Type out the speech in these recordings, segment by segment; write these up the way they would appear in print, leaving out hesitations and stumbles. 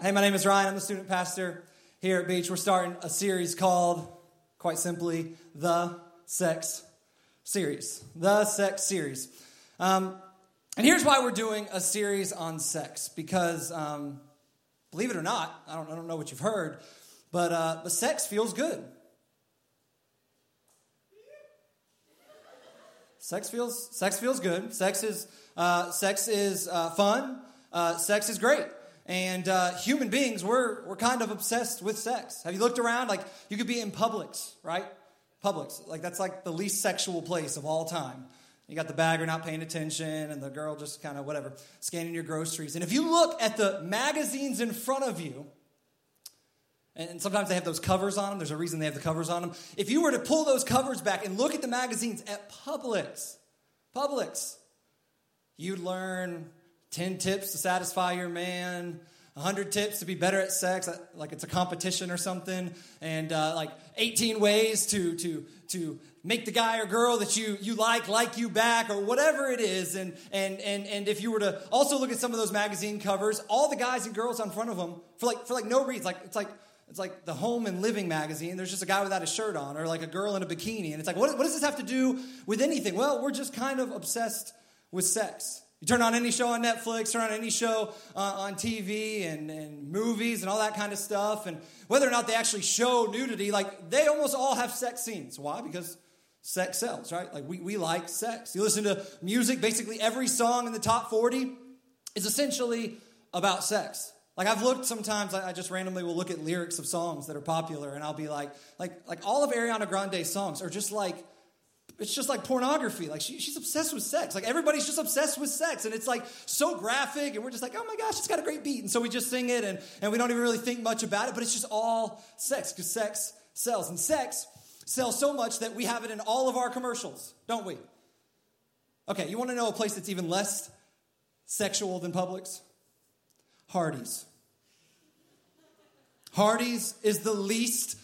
Hey, my name is Ryan. I'm the student pastor here at Beach. We're starting a series called, quite simply, The Sex Series. The Sex Series. And here's why we're doing a series on sex. Because, believe it or not, I don't know what you've heard, but sex feels good. Sex feels good. Sex is fun. Sex is great. And human beings, we're kind of obsessed with sex. Have you looked around? Like, you could be in Publix, right? Publix, like that's like the least sexual place of all time. You got the bagger not paying attention and the girl just kind of whatever, scanning your groceries. And if you look at the magazines in front of you, and sometimes they have those covers on them. There's a reason they have the covers on them. If you were to pull those covers back and look at the magazines at Publix, you'd learn 10 tips to satisfy your man, 100 tips to be better at sex, like it's a competition or something, and like 18 ways to make the guy or girl that you like you back, or whatever it is. And if you were to also look at some of those magazine covers, all the guys and girls on front of them for no reason, it's like the Home and Living magazine. There's just a guy without a shirt on, or like a girl in a bikini, and it's like, what does this have to do with anything? Well, we're just kind of obsessed with sex. You turn on any show on Netflix, turn on any show on TV and movies and all that kind of stuff. And whether or not they actually show nudity, like they almost all have sex scenes. Why? Because sex sells, right? Like we like sex. You listen to music, basically every song in the top 40 is essentially about sex. Like I've looked sometimes, I just randomly will look at lyrics of songs that are popular and I'll be like all of Ariana Grande's songs are just like, it's just like pornography. Like she's obsessed with sex. Like everybody's just obsessed with sex. And it's like so graphic. And we're just like, oh my gosh, it's got a great beat. And so we just sing it and we don't even really think much about it. But it's just all sex because sex sells. And sex sells so much that we have it in all of our commercials, don't we? Okay, you want to know a place that's even less sexual than Publix? Hardee's. Hardee's is the least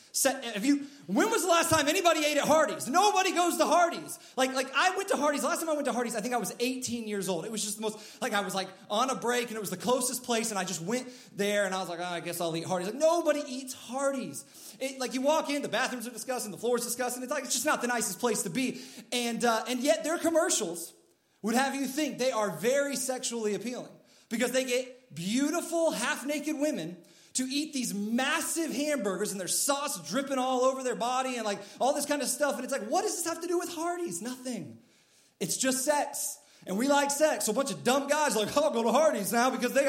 when was the last time anybody ate at Hardee's? Nobody goes to Hardee's. Like I went to Hardee's. Last time I went to Hardee's, I think I was 18 years old. It was just the most, like I was like on a break and it was the closest place and I just went there and I was like, oh, I guess I'll eat Hardee's. Like nobody eats Hardee's. Like you walk in, the bathrooms are disgusting, the floor is disgusting. It's like, it's just not the nicest place to be. And yet their commercials would have you think they are very sexually appealing because they get beautiful half-naked women to eat these massive hamburgers and their sauce dripping all over their body and like all this kind of stuff. And it's like, what does this have to do with Hardee's? Nothing. It's just sex. And we like sex. So a bunch of dumb guys are like, oh, I'll go to Hardee's now because they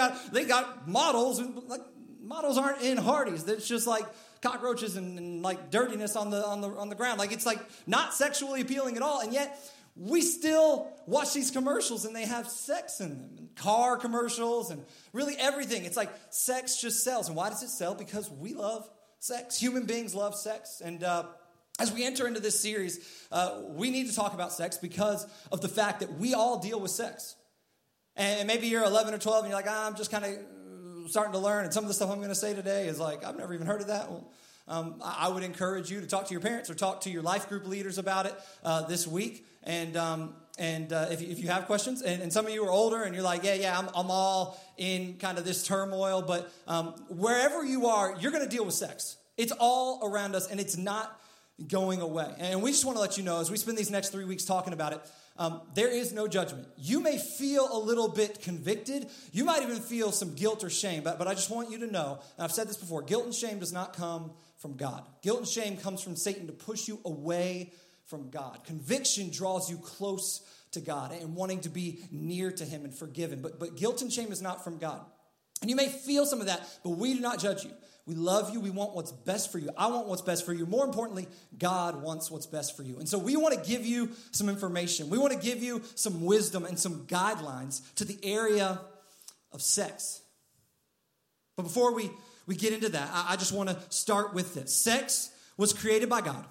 got models. And like models aren't in Hardee's. It's just like cockroaches and like dirtiness on the ground. Like it's like not sexually appealing at all. And yet we still watch these commercials and they have sex in them, and car commercials and really everything. It's like sex just sells. And why does it sell? Because we love sex. Human beings love sex. And as we enter into this series, we need to talk about sex because of the fact that we all deal with sex. And maybe you're 11 or 12 and you're like, I'm just kind of starting to learn. And some of the stuff I'm going to say today is like, I've never even heard of that. Well, I would encourage you to talk to your parents or talk to your life group leaders about it this week. And if you have questions, and some of you are older and you're like, yeah, I'm all in kind of this turmoil. But wherever you are, you're going to deal with sex. It's all around us and it's not going away. And we just want to let you know as we spend these next 3 weeks talking about it, there is no judgment. You may feel a little bit convicted. You might even feel some guilt or shame. But I just want you to know, and I've said this before, guilt and shame does not come from God. Guilt and shame comes from Satan to push you away from God. Conviction draws you close to God and wanting to be near to him and forgiven. But guilt and shame is not from God. And you may feel some of that, but we do not judge you. We love you. We want what's best for you. I want what's best for you. More importantly, God wants what's best for you. And so we want to give you some information. We want to give you some wisdom and some guidelines to the area of sex. But before we get into that, I just want to start with this. Sex was created by God.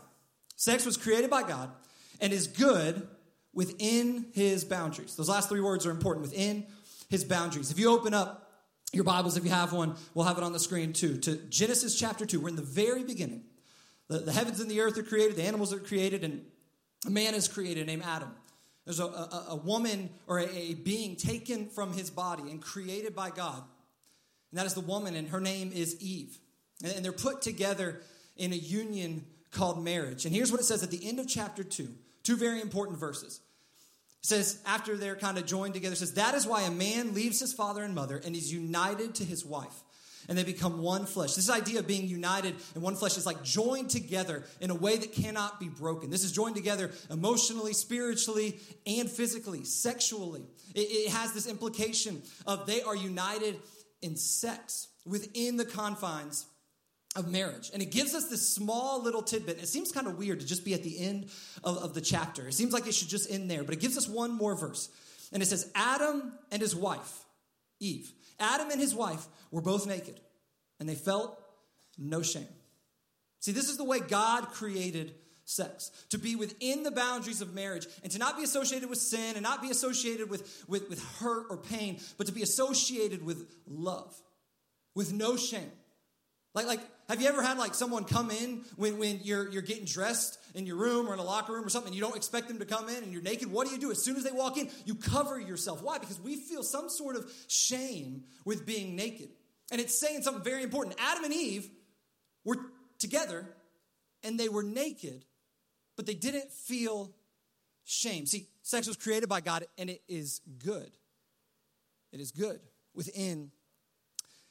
Sex was created by God and is good within his boundaries. Those last three words are important, within his boundaries. If you open up your Bibles, if you have one, we'll have it on the screen too, to Genesis chapter 2. We're in the very beginning. The heavens and the earth are created, the animals are created, and a man is created named Adam. There's a woman or a being taken from his body and created by God. And that is the woman, and her name is Eve. And they're put together in a union called marriage. And here's what it says at the end of chapter 2. Two very important verses. It says, after they're kind of joined together, it says, that is why a man leaves his father and mother and is united to his wife, and they become one flesh. This idea of being united in one flesh is like joined together in a way that cannot be broken. This is joined together emotionally, spiritually, and physically, sexually. It has this implication of they are united in sex within the confines of marriage. And it gives us this small little tidbit. It seems kind of weird to just be at the end of the chapter. It seems like it should just end there, but it gives us one more verse. And it says, Adam and his wife, Eve, Adam and his wife were both naked, and they felt no shame. See, this is the way God created sex, to be within the boundaries of marriage and to not be associated with sin and not be associated with hurt or pain, but to be associated with love, with no shame. Like have you ever had like someone come in when you're getting dressed in your room or in a locker room or something, and you don't expect them to come in and you're naked? What do? As soon as they walk in, you cover yourself. Why? Because we feel some sort of shame with being naked. And it's saying something very important. Adam and Eve were together and they were naked, but they didn't feel shame. See, sex was created by God and it is good. It is good within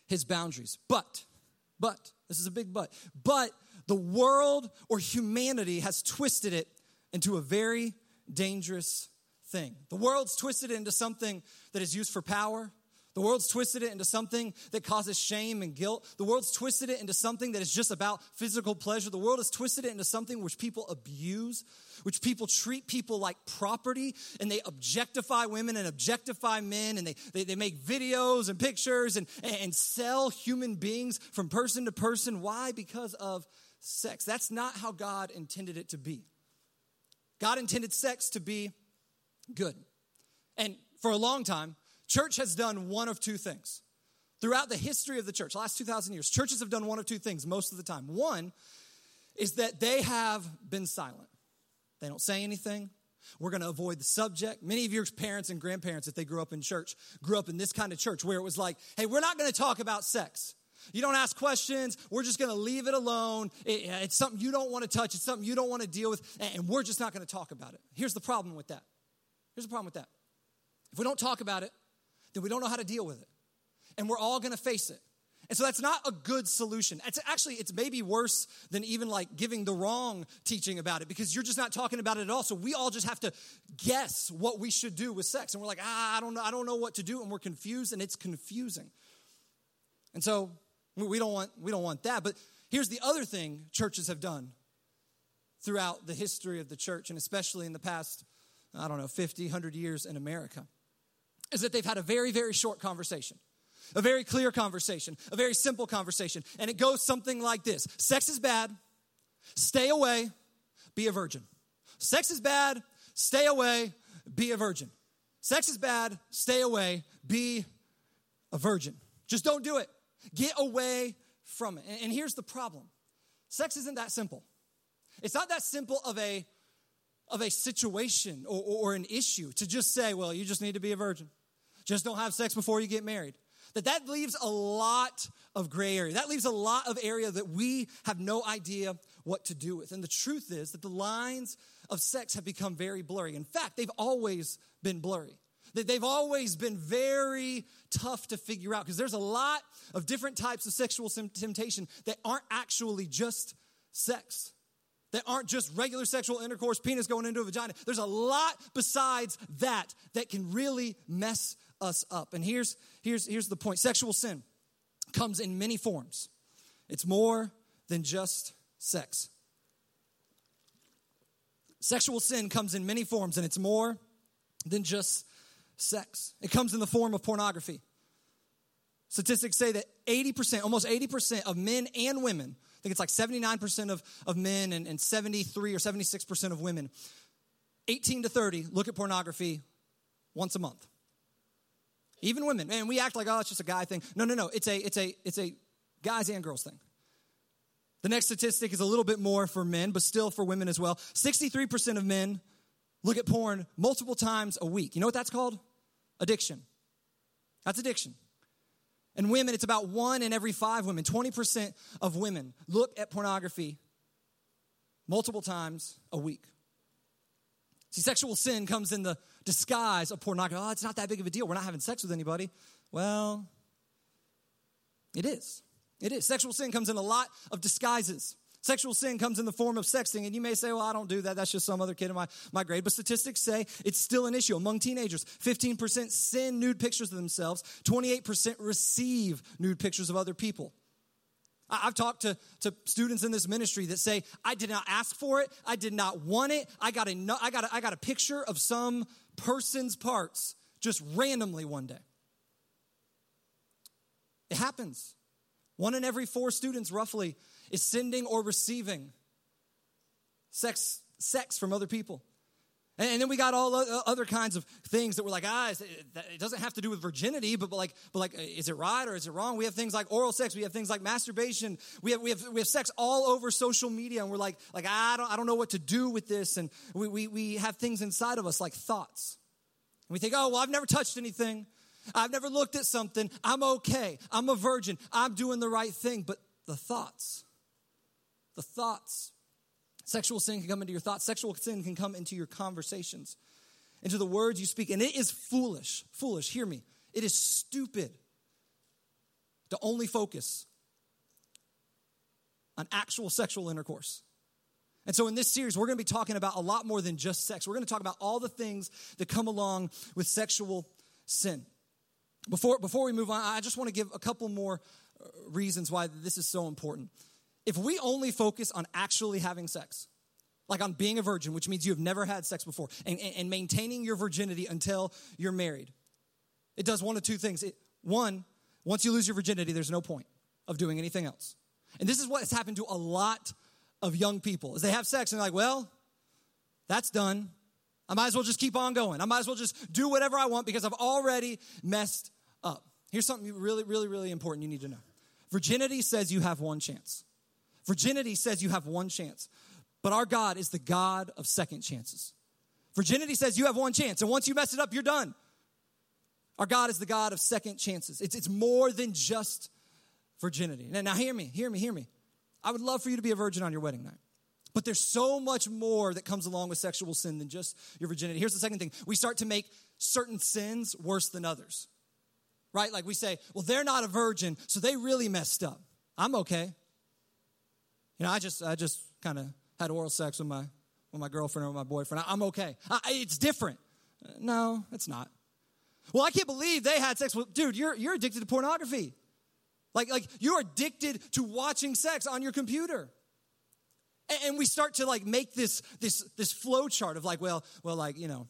his boundaries. But, this is a big but the world or humanity has twisted it into a very dangerous thing. The world's twisted it into something that is used for power. The world's twisted it into something that causes shame and guilt. The world's twisted it into something that is just about physical pleasure. The world has twisted it into something which people abuse, which people treat people like property, and they objectify women and objectify men, and they make videos and pictures and sell human beings from person to person. Why? Because of sex. That's not how God intended it to be. God intended sex to be good. And for a long time, church has done one of two things. Throughout the history of the church, the last 2,000 years, churches have done one of two things most of the time. One is that they have been silent. They don't say anything. We're going to avoid the subject. Many of your parents and grandparents, if they grew up in church, grew up in this kind of church where it was like, hey, we're not going to talk about sex. You don't ask questions. We're just going to leave it alone. It's something you don't want to touch. It's something you don't want to deal with, and we're just not going to talk about it. Here's the problem with that. If we don't talk about it, then we don't know how to deal with it, and we're all going to face it. And so that's not a good solution. It's maybe worse than even like giving the wrong teaching about it, because you're just not talking about it at all. So we all just have to guess what we should do with sex, and we're like, I don't know what to do, and we're confused, and it's confusing. And so we don't want that. But here's the other thing churches have done throughout the history of the church, and especially in the past, 50, 100 years in America, is that they've had a very, very short conversation, a very clear conversation, a very simple conversation. And it goes something like this. Sex is bad. Stay away. Be a virgin. Sex is bad. Stay away. Be a virgin. Sex is bad. Stay away. Be a virgin. Just don't do it. Get away from it. And here's the problem. Sex isn't that simple. It's not that simple of a situation or an issue to just say, well, you just need to be a virgin. Just don't have sex before you get married. That leaves a lot of gray area. That leaves a lot of area that we have no idea what to do with. And the truth is that the lines of sex have become very blurry. In fact, they've always been blurry. They've always been very tough to figure out, because there's a lot of different types of sexual temptation that aren't actually just sex. They aren't just regular sexual intercourse, penis going into a vagina. There's a lot besides that can really mess us up. And here's the point. Sexual sin comes in many forms. It's more than just sex. Sexual sin comes in many forms, and it's more than just sex. It comes in the form of pornography. Statistics say that 80%, almost 80% of men and women, I think it's like 79% of men and 73 or 76% of women, 18 to 30, look at pornography once a month. Even women. Man, we act like, oh, it's just a guy thing. No. It's a guys and girls thing. The next statistic is a little bit more for men, but still for women as well. 63% of men look at porn multiple times a week. You know what that's called? Addiction. That's addiction. And women, it's about 1 in every 5 women, 20% of women look at pornography multiple times a week. See, sexual sin comes in the disguise of pornography. Oh, it's not that big of a deal. We're not having sex with anybody. Well, it is. It is. Sexual sin comes in a lot of disguises. Sexual sin comes in the form of sexting, and you may say, well, I don't do that. That's just some other kid in my grade. But statistics say it's still an issue among teenagers. 15% send nude pictures of themselves. 28% receive nude pictures of other people. I've talked to students in this ministry that say, I did not ask for it. I did not want it. I got a picture of some person's parts just randomly one day. It happens. 1 in every 4 students roughly is sending or receiving sex from other people. And then we got all other kinds of things that we're like, it doesn't have to do with virginity, but like, is it right or is it wrong? We have things like oral sex, we have things like masturbation, we have sex all over social media, and we're like, I don't know what to do with this, and we have things inside of us like thoughts, and we think, oh well, I've never touched anything, I've never looked at something, I'm okay, I'm a virgin, I'm doing the right thing, but the thoughts. Sexual sin can come into your thoughts. Sexual sin can come into your conversations, into the words you speak. And it is foolish, hear me. It is stupid to only focus on actual sexual intercourse. And so in this series, we're going to be talking about a lot more than just sex. We're going to talk about all the things that come along with sexual sin. Before we move on, I just want to give a couple more reasons why this is so important. If we only focus on actually having sex, like on being a virgin, which means you have never had sex before, and maintaining your virginity until you're married, it does one of two things. One, once you lose your virginity, there's no point of doing anything else. And this is what has happened to a lot of young people, is they have sex and they're like, well, that's done. I might as well just keep on going. I might as well just do whatever I want because I've already messed up. Here's something really, really, really important you need to know. Virginity says you have one chance. Virginity says you have one chance, but our God is the God of second chances. Virginity says you have one chance, and once you mess it up, you're done. Our God is the God of second chances. It's more than just virginity. Now hear me. I would love for you to be a virgin on your wedding night, but there's so much more that comes along with sexual sin than just your virginity. Here's the second thing. We start to make certain sins worse than others, right? Like we say, well, they're not a virgin, so they really messed up. I'm okay. You know, I just kind of had oral sex with my girlfriend or with my boyfriend. I'm okay. It's different. No, it's not. Well, I can't believe they had sex with, dude, you're addicted to pornography. Like you're addicted to watching sex on your computer. And we start to like make this flow chart of like, well, like, you know,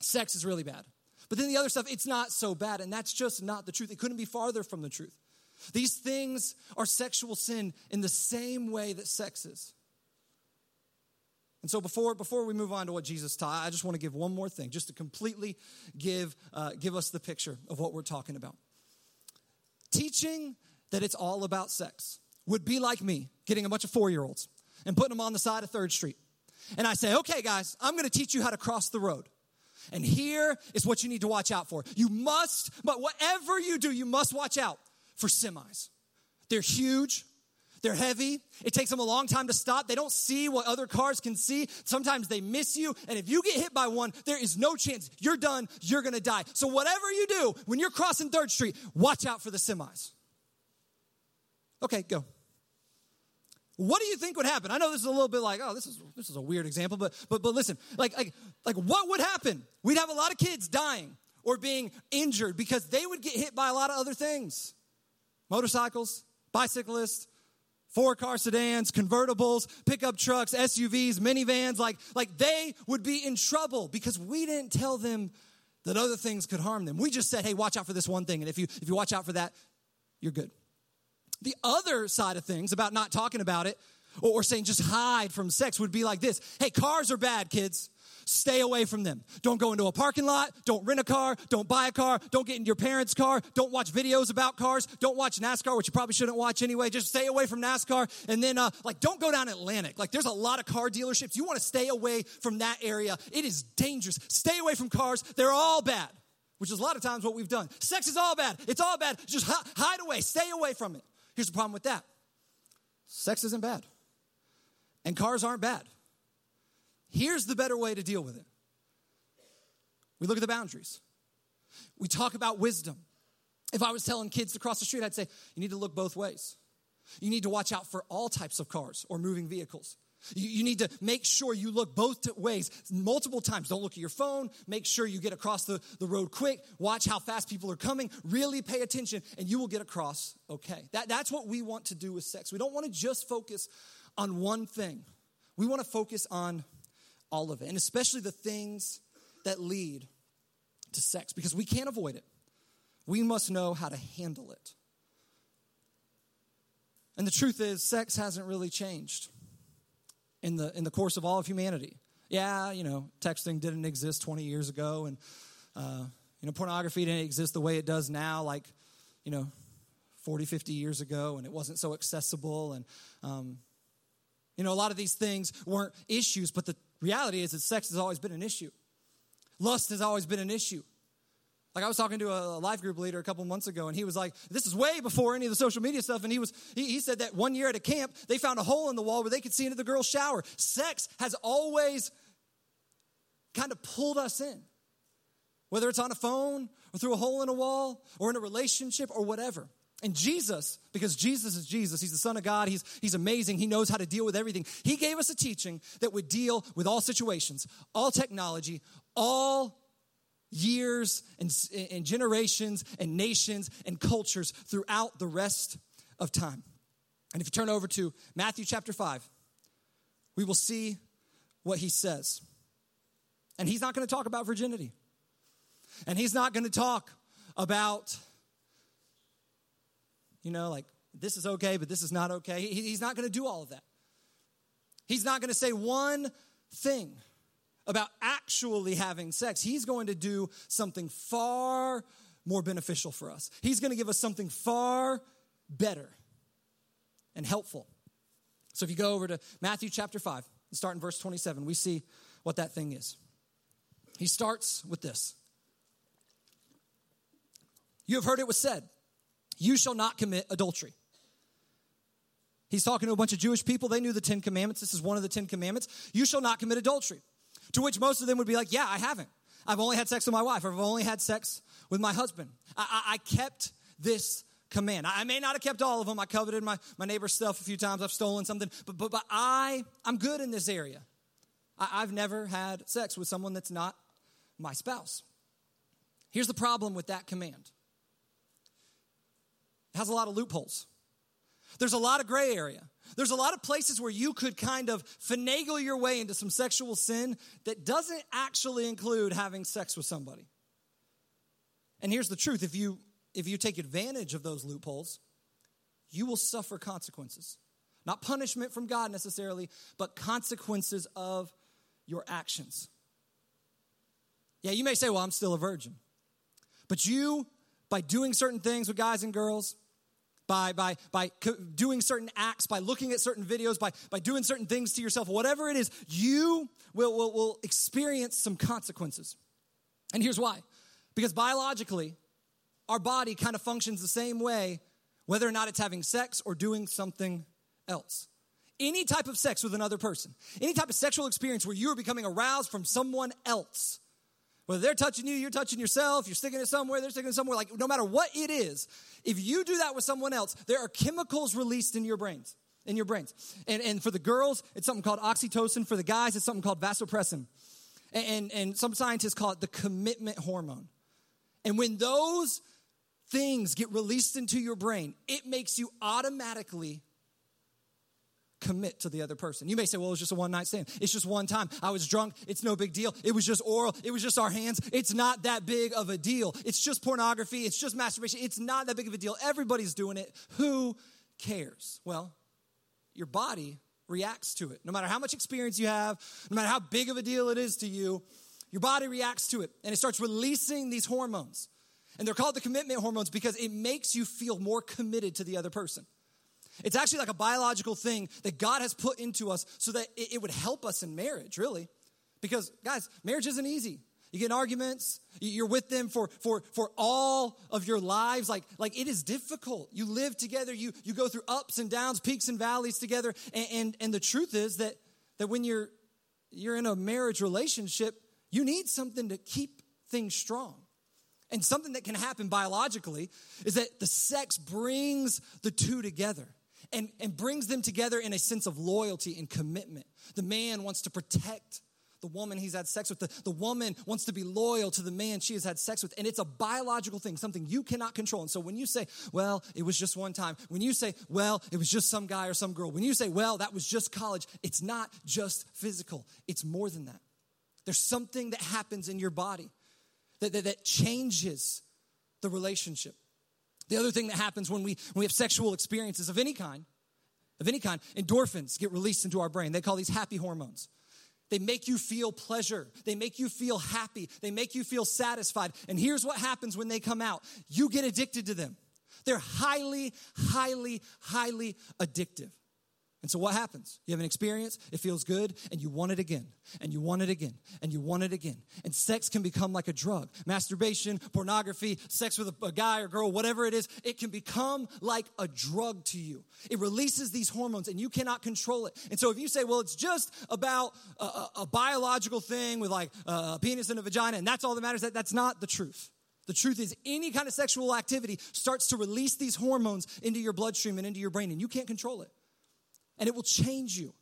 sex is really bad. But then the other stuff, it's not so bad. And that's just not the truth. It couldn't be farther from the truth. These things are sexual sin in the same way that sex is. And so before we move on to what Jesus taught, I just want to give one more thing, just to completely give us the picture of what we're talking about. Teaching that it's all about sex would be like me getting a bunch of 4-year-olds and putting them on the side of 3rd Street. And I say, okay, guys, I'm going to teach you how to cross the road. And here is what you need to watch out for. But whatever you do, you must watch out for semis. They're huge. They're heavy. It takes them a long time to stop. They don't see what other cars can see. Sometimes they miss you. And if you get hit by one, there is no chance. You're done. You're going to die. So whatever you do, when you're crossing 3rd Street, watch out for the semis. Okay, go. What do you think would happen? I know this is a little bit like, oh, this is a weird example, but listen, like what would happen? We'd have a lot of kids dying or being injured because they would get hit by a lot of other things. Motorcycles, bicyclists, 4-car sedans, convertibles, pickup trucks, SUVs, minivans, like they would be in trouble because we didn't tell them that other things could harm them. We just said, hey, watch out for this one thing, and if you watch out for that, you're good. The other side of things about not talking about it or saying just hide from sex would be like this. Hey, cars are bad, kids. Stay away from them. Don't go into a parking lot. Don't rent a car. Don't buy a car. Don't get in your parents' car. Don't watch videos about cars. Don't watch NASCAR, which you probably shouldn't watch anyway. Just stay away from NASCAR. And then, don't go down Atlantic. Like, there's a lot of car dealerships. You want to stay away from that area. It is dangerous. Stay away from cars. They're all bad. which is a lot of times what we've done. Sex is all bad. It's all bad. Just hide away. Stay away from it. Here's the problem with that. Sex isn't bad. And cars aren't bad. Here's the better way to deal with it. We look at the boundaries. We talk about wisdom. If I was telling kids to cross the street, I'd say, you need to look both ways. You need to watch out for all types of cars or moving vehicles. You need to make sure you look both ways multiple times. Don't look at your phone. Make sure you get across the road quick. Watch how fast people are coming. Really pay attention, and you will get across okay. That's what we want to do with sex. We don't want to just focus on one thing. We want to focus on all of it, and especially the things that lead to sex, because we can't avoid it. We must know how to handle it. And the truth is, sex hasn't really changed in the course of all of humanity. Yeah, texting didn't exist 20 years ago, and pornography didn't exist the way it does now, 40, 50 years ago, and it wasn't so accessible, and a lot of these things weren't issues, but the reality is that sex has always been an issue. Lust has always been an issue. I was talking to a life group leader a couple months ago, and he was like, this is way before any of the social media stuff. And he said that one year at a camp, they found a hole in the wall where they could see into the girl's shower. Sex has always kind of pulled us in, whether it's on a phone or through a hole in a wall or in a relationship or whatever. And Jesus, because Jesus is Jesus, he's the Son of God, he's amazing, he knows how to deal with everything. He gave us a teaching that would deal with all situations, all technology, all years and generations and nations and cultures throughout the rest of time. And if you turn over to Matthew chapter 5, we will see what he says. And he's not going to talk about virginity. And he's not going to talk about, this is okay, but this is not okay. He's not going to do all of that. He's not going to say one thing about actually having sex. He's going to do something far more beneficial for us. He's going to give us something far better and helpful. So if you go over to Matthew chapter 5 and start in verse 27, we see what that thing is. He starts with this. You have heard it was said, you shall not commit adultery. He's talking to a bunch of Jewish people. They knew the Ten Commandments. This is one of the Ten Commandments. You shall not commit adultery. To which most of them would be like, yeah, I haven't. I've only had sex with my wife. I've only had sex with my husband. I kept this command. I may not have kept all of them. I coveted my neighbor's stuff a few times. I've stolen something. But I'm good in this area. I've never had sex with someone that's not my spouse. Here's the problem with that command. It has a lot of loopholes. There's a lot of gray area. There's a lot of places where you could kind of finagle your way into some sexual sin that doesn't actually include having sex with somebody. And here's the truth. If you take advantage of those loopholes, you will suffer consequences. Not punishment from God necessarily, but consequences of your actions. Yeah, you may say, well, I'm still a virgin. But you, by doing certain things with guys and girls, by doing certain acts, by looking at certain videos, by doing certain things to yourself, whatever it is, you will experience some consequences. And here's why. Because biologically, our body kind of functions the same way, whether or not it's having sex or doing something else. Any type of sex with another person, any type of sexual experience where you are becoming aroused from someone else, whether they're touching you, you're touching yourself, you're sticking it somewhere, they're sticking it somewhere, no matter what it is, if you do that with someone else, there are chemicals released in your brains. And for the girls, it's something called oxytocin. For the guys, it's something called vasopressin. And some scientists call it the commitment hormone. And when those things get released into your brain, it makes you automatically commit to the other person. You may say, well, it was just a one-night stand. It's just one time. I was drunk. It's no big deal. It was just oral. It was just our hands. It's not that big of a deal. It's just pornography. It's just masturbation. It's not that big of a deal. Everybody's doing it. Who cares? Well, your body reacts to it. No matter how much experience you have, no matter how big of a deal it is to you, your body reacts to it, and it starts releasing these hormones. And they're called the commitment hormones because it makes you feel more committed to the other person. It's actually like a biological thing that God has put into us so that it would help us in marriage, really. Because, guys, marriage isn't easy. You get in arguments. You're with them for all of your lives. Like it is difficult. You live together. You go through ups and downs, peaks and valleys together. And the truth is that when you're in a marriage relationship, you need something to keep things strong. And something that can happen biologically is that the sex brings the two together and brings them together in a sense of loyalty and commitment. The man wants to protect the woman he's had sex with. The woman wants to be loyal to the man she has had sex with. And it's a biological thing, something you cannot control. And so when you say, well, it was just one time. When you say, well, it was just some guy or some girl. When you say, well, that was just college. It's not just physical. It's more than that. There's something that happens in your body that changes the relationship. The other thing that happens when we have sexual experiences of any kind, endorphins get released into our brain. They call these happy hormones. They make you feel pleasure. They make you feel happy. They make you feel satisfied. And here's what happens when they come out. You get addicted to them. They're highly, highly, highly addictive. And so what happens? You have an experience, it feels good, and you want it again, and you want it again, and you want it again. And sex can become like a drug. Masturbation, pornography, sex with a guy or girl, whatever it is, it can become like a drug to you. It releases these hormones, and you cannot control it. And so if you say, well, it's just about a biological thing with like a penis and a vagina, and that's all that matters, that's not the truth. The truth is any kind of sexual activity starts to release these hormones into your bloodstream and into your brain, and you can't control it. And it will change you.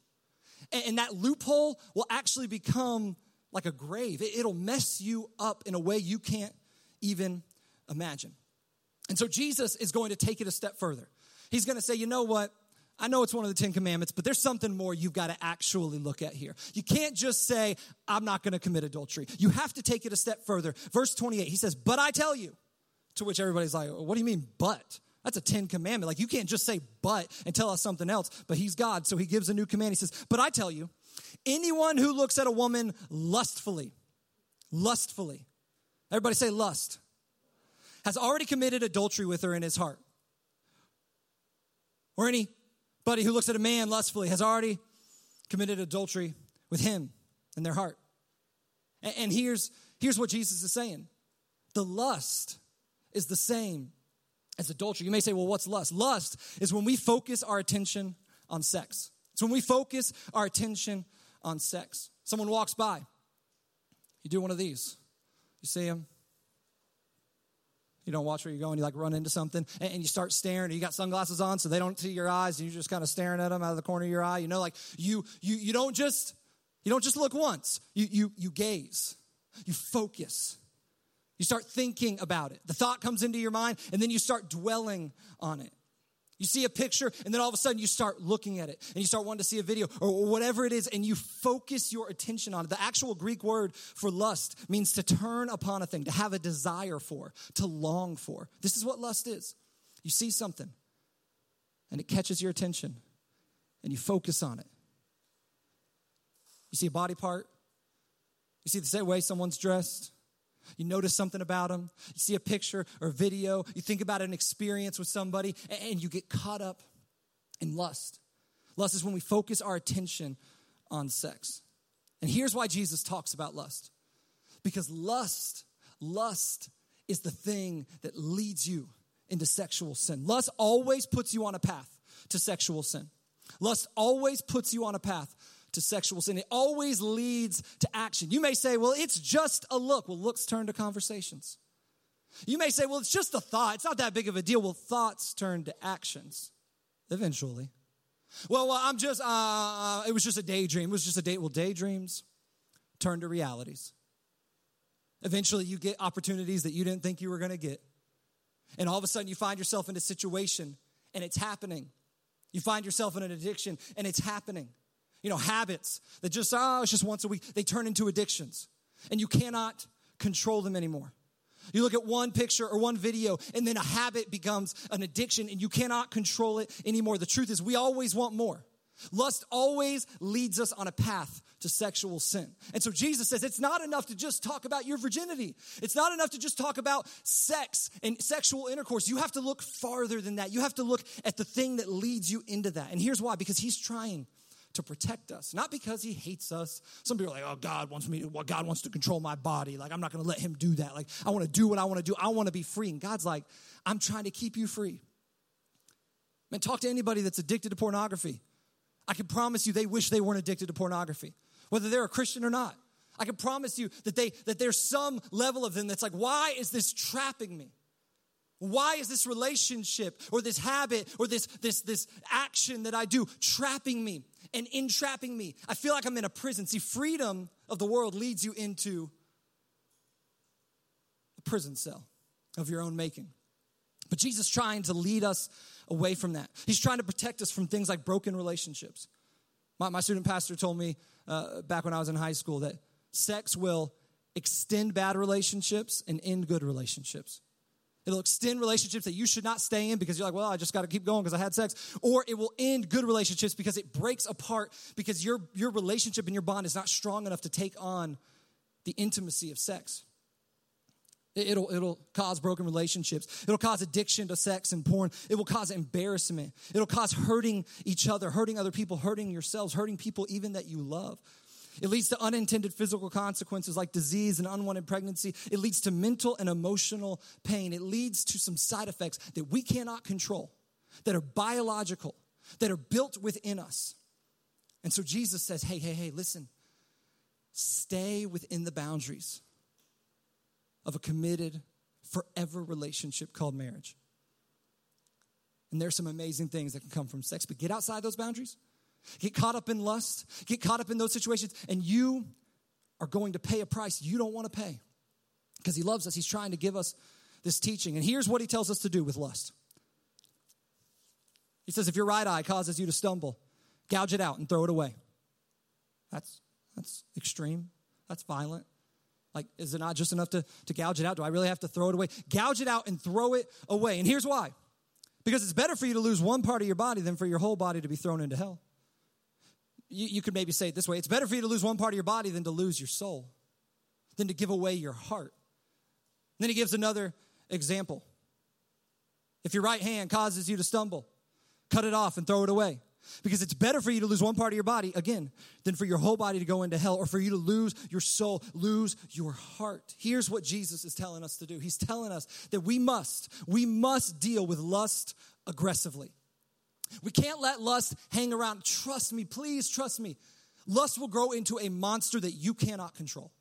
And that loophole will actually become like a grave. It'll mess you up in a way you can't even imagine. And so Jesus is going to take it a step further. He's going to say, you know what? I know it's one of the Ten Commandments, but there's something more you've got to actually look at here. You can't just say, I'm not going to commit adultery. You have to take it a step further. Verse 28, he says, but I tell you. To which everybody's like, what do you mean, but? That's a 10 commandment. Like you can't just say but and tell us something else, but he's God. So he gives a new command. He says, but I tell you, anyone who looks at a woman lustfully, everybody say lust, has already committed adultery with her in his heart. Or anybody who looks at a man lustfully has already committed adultery with him in their heart. And here's what Jesus is saying. The lust is the same as adultery. You may say, well, what's lust? Lust is when we focus our attention on sex. It's when we focus our attention on sex. Someone walks by. You do one of these. You see him. You don't watch where you're going. You like run into something and you start staring. You got sunglasses on so they don't see your eyes. And you're just kind of staring at them out of the corner of your eye. You know, like you don't just look once. You gaze. You focus. You start thinking about it. The thought comes into your mind, and then you start dwelling on it. You see a picture, and then all of a sudden you start looking at it, and you start wanting to see a video or whatever it is, and you focus your attention on it. The actual Greek word for lust means to turn upon a thing, to have a desire for, to long for. This is what lust is. You see something, and it catches your attention, and you focus on it. You see a body part. You see the same way someone's dressed. You notice something about them. You see a picture or a video. You think about an experience with somebody, and you get caught up in lust. Lust is when we focus our attention on sex. And here's why Jesus talks about lust. Because lust is the thing that leads you into sexual sin. Lust always puts you on a path to sexual sin. Lust always puts you on a path to sexual sin. It always leads to action. You may say, well, it's just a look. Well, looks turn to conversations. You may say, well, it's just a thought. It's not that big of a deal. Well, thoughts turn to actions eventually. Well, I'm just, it was just a daydream. It was just a date. Well, daydreams turn to realities. Eventually you get opportunities that you didn't think you were going to get. And all of a sudden you find yourself in a situation and it's happening. You find yourself in an addiction and it's happening. You know, habits that just, it's just once a week. They turn into addictions, and you cannot control them anymore. You look at one picture or one video, and then a habit becomes an addiction, and you cannot control it anymore. The truth is we always want more. Lust always leads us on a path to sexual sin. And so Jesus says it's not enough to just talk about your virginity. It's not enough to just talk about sex and sexual intercourse. You have to look farther than that. You have to look at the thing that leads you into that. And here's why, because he's trying to protect us, not because he hates us. Some people are like, oh, God wants to control my body. Like, I'm not going to let him do that. Like, I want to do what I want to do. I want to be free. And God's like, I'm trying to keep you free. Man, talk to anybody that's addicted to pornography. I can promise you they wish they weren't addicted to pornography, whether they're a Christian or not. I can promise you that there's some level of them that's like, why is this trapping me? Why is this relationship or this habit or this action that I do trapping me and entrapping me? I feel like I'm in a prison. See, freedom of the world leads you into a prison cell of your own making. But Jesus is trying to lead us away from that. He's trying to protect us from things like broken relationships. My student pastor told me back when I was in high school that sex will extend bad relationships and end good relationships. It'll extend relationships that you should not stay in because you're like, well, I just got to keep going because I had sex. Or it will end good relationships because it breaks apart because your relationship and your bond is not strong enough to take on the intimacy of sex. It'll cause broken relationships. It'll cause addiction to sex and porn. It will cause embarrassment. It'll cause hurting each other, hurting other people, hurting yourselves, hurting people even that you love. It leads to unintended physical consequences like disease and unwanted pregnancy. It leads to mental and emotional pain. It leads to some side effects that we cannot control, that are biological, that are built within us. And so Jesus says, hey, listen, stay within the boundaries of a committed forever relationship called marriage. And there's some amazing things that can come from sex, but get outside those boundaries. Get caught up in lust, get caught up in those situations, and you are going to pay a price you don't want to pay because he loves us. He's trying to give us this teaching. And here's what he tells us to do with lust. He says, if your right eye causes you to stumble, gouge it out and throw it away. That's extreme. That's violent. Like, is it not just enough to gouge it out? Do I really have to throw it away? Gouge it out and throw it away. And here's why. Because it's better for you to lose one part of your body than for your whole body to be thrown into hell. You could maybe say it this way. It's better for you to lose one part of your body than to lose your soul, than to give away your heart. And then he gives another example. If your right hand causes you to stumble, cut it off and throw it away. Because it's better for you to lose one part of your body, again, than for your whole body to go into hell or for you to lose your soul, lose your heart. Here's what Jesus is telling us to do. He's telling us that we must deal with lust aggressively. We can't let lust hang around. Trust me, please trust me. Lust will grow into a monster that you cannot control.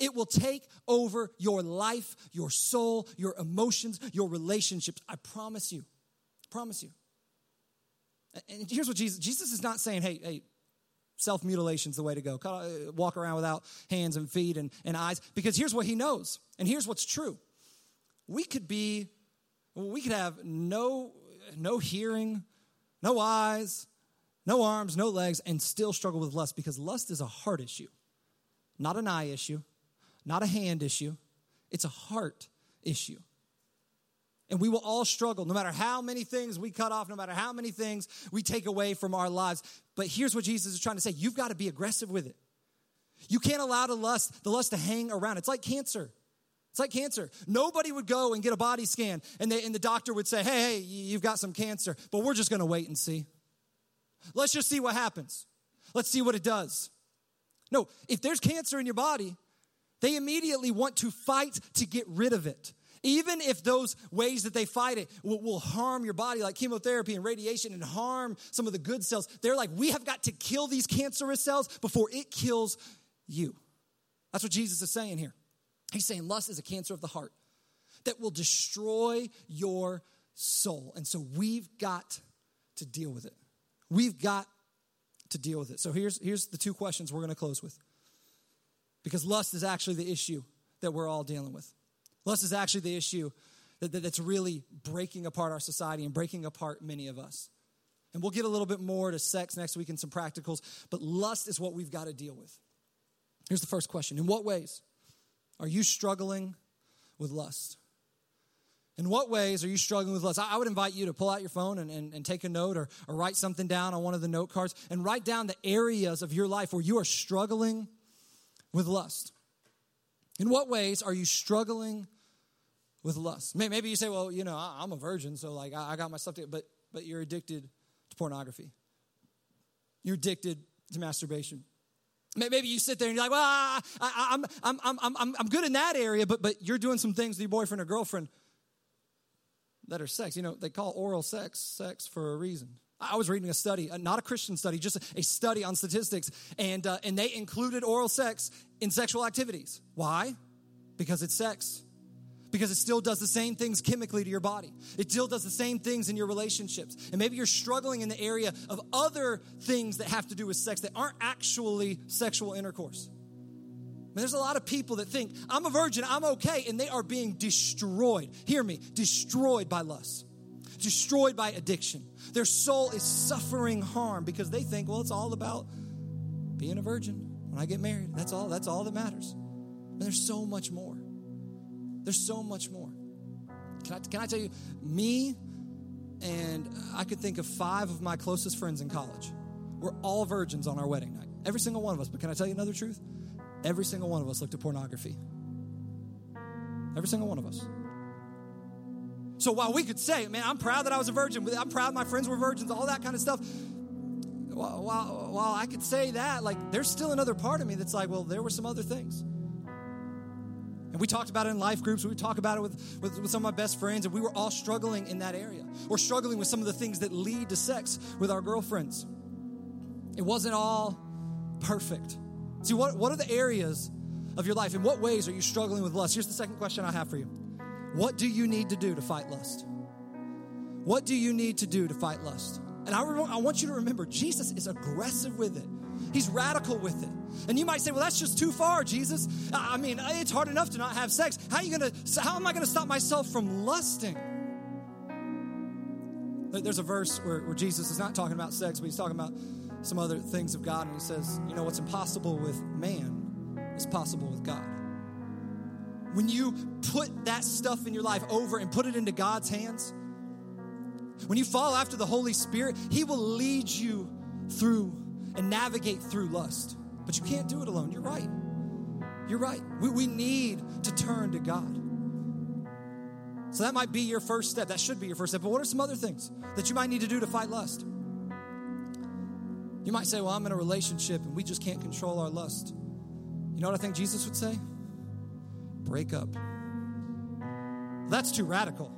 It will take over your life, your soul, your emotions, your relationships. I promise you. Promise you. And here's what Jesus is not saying, hey, self-mutilation's the way to go. Walk around without hands and feet and eyes. Because here's what he knows. And here's what's true. We could have no hearing, no eyes, no arms, no legs, and still struggle with lust because lust is a heart issue, not an eye issue, not a hand issue. It's a heart issue. And we will all struggle no matter how many things we cut off, no matter how many things we take away from our lives. But here's what Jesus is trying to say. You've got to be aggressive with it. You can't allow the lust to hang around. It's like cancer. It's like cancer. Nobody would go and get a body scan, and the doctor would say, hey, you've got some cancer, but we're just going to wait and see. Let's just see what happens. Let's see what it does. No, if there's cancer in your body, they immediately want to fight to get rid of it. Even if those ways that they fight it will harm your body, like chemotherapy and radiation, and harm some of the good cells, they're like, we have got to kill these cancerous cells before it kills you. That's what Jesus is saying here. He's saying lust is a cancer of the heart that will destroy your soul. And so we've got to deal with it. We've got to deal with it. So here's the two questions we're going to close with. Because lust is actually the issue that we're all dealing with. Lust is actually the issue that's really breaking apart our society and breaking apart many of us. And we'll get a little bit more to sex next week and some practicals. But lust is what we've got to deal with. Here's the first question. In what ways are you struggling with lust? In what ways are you struggling with lust? I would invite you to pull out your phone and take a note or write something down on one of the note cards and write down the areas of your life where you are struggling with lust. In what ways are you struggling with lust? Maybe you say, well, you know, I'm a virgin, so like I got my stuff together, but you're addicted to pornography. you're addicted to masturbation. Maybe you sit there and you're like, well, I'm good in that area, but you're doing some things with your boyfriend or girlfriend that are sex. You know, they call oral sex for a reason. I was reading a study, not a Christian study, just a study on statistics, and they included oral sex in sexual activities. Why? Because it's sex. Because it still does the same things chemically to your body. It still does the same things in your relationships. And maybe you're struggling in the area of other things that have to do with sex that aren't actually sexual intercourse. And there's a lot of people that think, I'm a virgin, I'm okay, and they are being destroyed. Hear me, destroyed by lust, destroyed by addiction. Their soul is suffering harm because they think, well, it's all about being a virgin when I get married. That's all that matters. And there's so much more. There's so much more. Can I tell you, me and I could think of 5 of my closest friends in college. We're all virgins on our wedding night. Every single one of us. But can I tell you another truth? Every single one of us looked at pornography. Every single one of us. So while we could say, man, I'm proud that I was a virgin. I'm proud my friends were virgins, all that kind of stuff. While I could say that, like, there's still another part of me that's like, well, there were some other things. And we talked about it in life groups. We talked about it with some of my best friends, and we were all struggling in that area. Or struggling with some of the things that lead to sex with our girlfriends. It wasn't all perfect. See, what are the areas of your life? In what ways are you struggling with lust? Here's the second question I have for you. What do you need to do to fight lust? What do you need to do to fight lust? And I want you to remember, Jesus is aggressive with it. He's radical with it. And you might say, well, that's just too far, Jesus. I mean, it's hard enough to not have sex. How am I going to stop myself from lusting? There's a verse where Jesus is not talking about sex, but he's talking about some other things of God. And he says, you know, what's impossible with man is possible with God. When you put that stuff in your life over and put it into God's hands, when you fall after the Holy Spirit, he will lead you through and navigate through lust. But you can't do it alone. You're right. You're right. We need to turn to God. So that might be your first step. That should be your first step. But what are some other things that you might need to do to fight lust? You might say, well, I'm in a relationship and we just can't control our lust. You know what I think Jesus would say? Break up. That's too radical.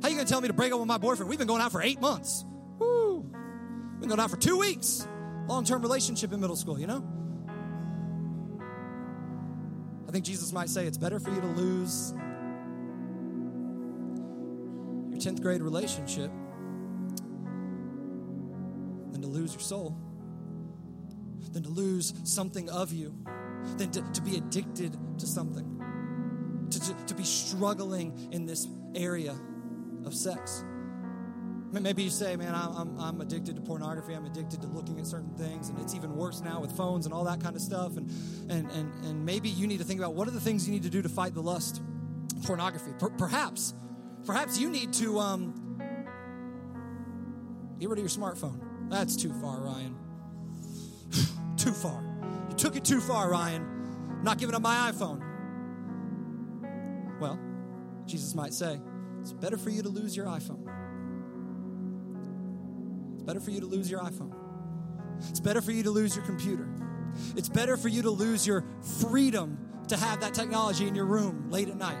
How are you going to tell me to break up with my boyfriend? We've been going out for 8 months. Woo! We've been going out for 2 weeks. Long-term relationship in middle school, you know? I think Jesus might say it's better for you to lose your 10th grade relationship than to lose your soul, than to lose something of you, than to be addicted to something, to be struggling in this area of sex. Maybe you say, man, I'm addicted to pornography. I'm addicted to looking at certain things. And it's even worse now with phones and all that kind of stuff. And maybe you need to think about what are the things you need to do to fight the lust, pornography. Perhaps you need to get rid of your smartphone. That's too far, Ryan. Too far. You took it too far, Ryan. I'm not giving up my iPhone. Well, Jesus might say, it's better for you to lose your iPhone. Better for you to lose your iPhone. It's better for you to lose your computer. It's better for you to lose your freedom to have that technology in your room late at night.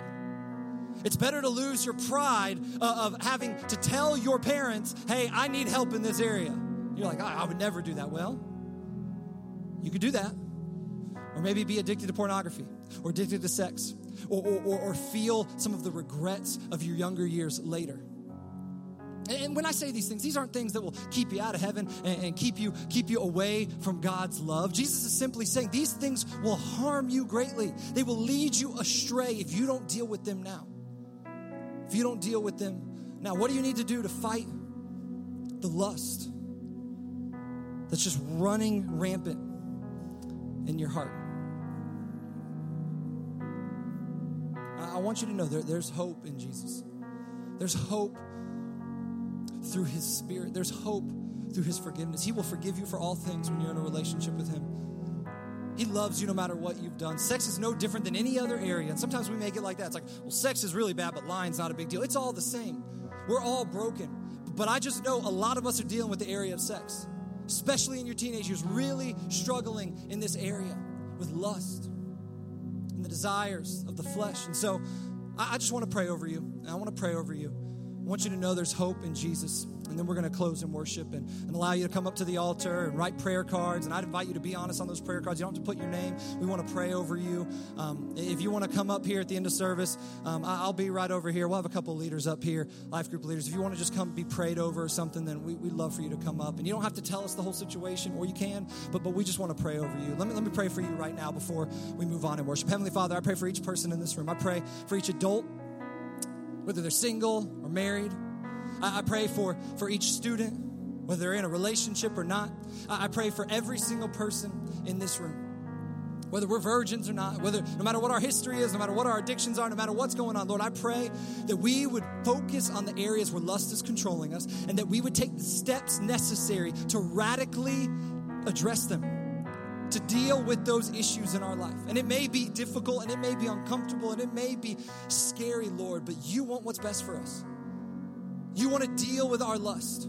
It's better to lose your pride of having to tell your parents, hey, I need help in this area. You're like, I would never do that. Well, you could do that. Or maybe be addicted to pornography or addicted to sex or feel some of the regrets of your younger years later. And when I say these things, these aren't things that will keep you out of heaven and keep you away from God's love. Jesus is simply saying these things will harm you greatly. They will lead you astray if you don't deal with them now. If you don't deal with them now, what do you need to do to fight the lust that's just running rampant in your heart? I want you to know there's hope in Jesus. There's hope through his spirit. There's hope through his forgiveness. He will forgive you for all things when you're in a relationship with him. He loves you no matter what you've done. Sex is no different than any other area. And sometimes we make it like that. It's like, well, sex is really bad, but lying's not a big deal. It's all the same. We're all broken. But I just know a lot of us are dealing with the area of sex. especially in your teenage years, really struggling in this area with lust and the desires of the flesh. And so I just want to pray over you. And I want to pray over you. I want you to know there's hope in Jesus. And then we're going to close in worship and allow you to come up to the altar and write prayer cards. And I'd invite you to be honest on those prayer cards. You don't have to put your name. We want to pray over you. If you want to come up here at the end of service, I'll be right over here. We'll have a couple of leaders up here, life group leaders. If you want to just come be prayed over or something, then we'd love for you to come up. And you don't have to tell us the whole situation, or you can, but we just want to pray over you. Let me pray for you right now before we move on in worship. Heavenly Father, I pray for each person in this room. I pray for each adult, whether they're single or married. I pray for each student, whether they're in a relationship or not. I pray for every single person in this room, whether we're virgins or not, whether no matter what our history is, no matter what our addictions are, no matter what's going on, Lord, I pray that we would focus on the areas where lust is controlling us and that we would take the steps necessary to radically address them, to deal with those issues in our life. And it may be difficult and it may be uncomfortable and it may be scary, Lord, but you want what's best for us. You want to deal with our lust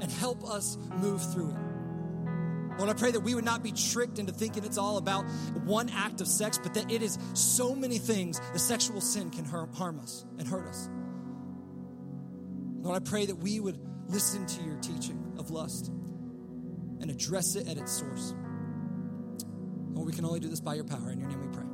and help us move through it. Lord, I pray that we would not be tricked into thinking it's all about one act of sex, but that it is so many things that sexual sin can harm us and hurt us. Lord, I pray that we would listen to your teaching of lust and address it at its source. Lord, we can only do this by your power. In your name we pray.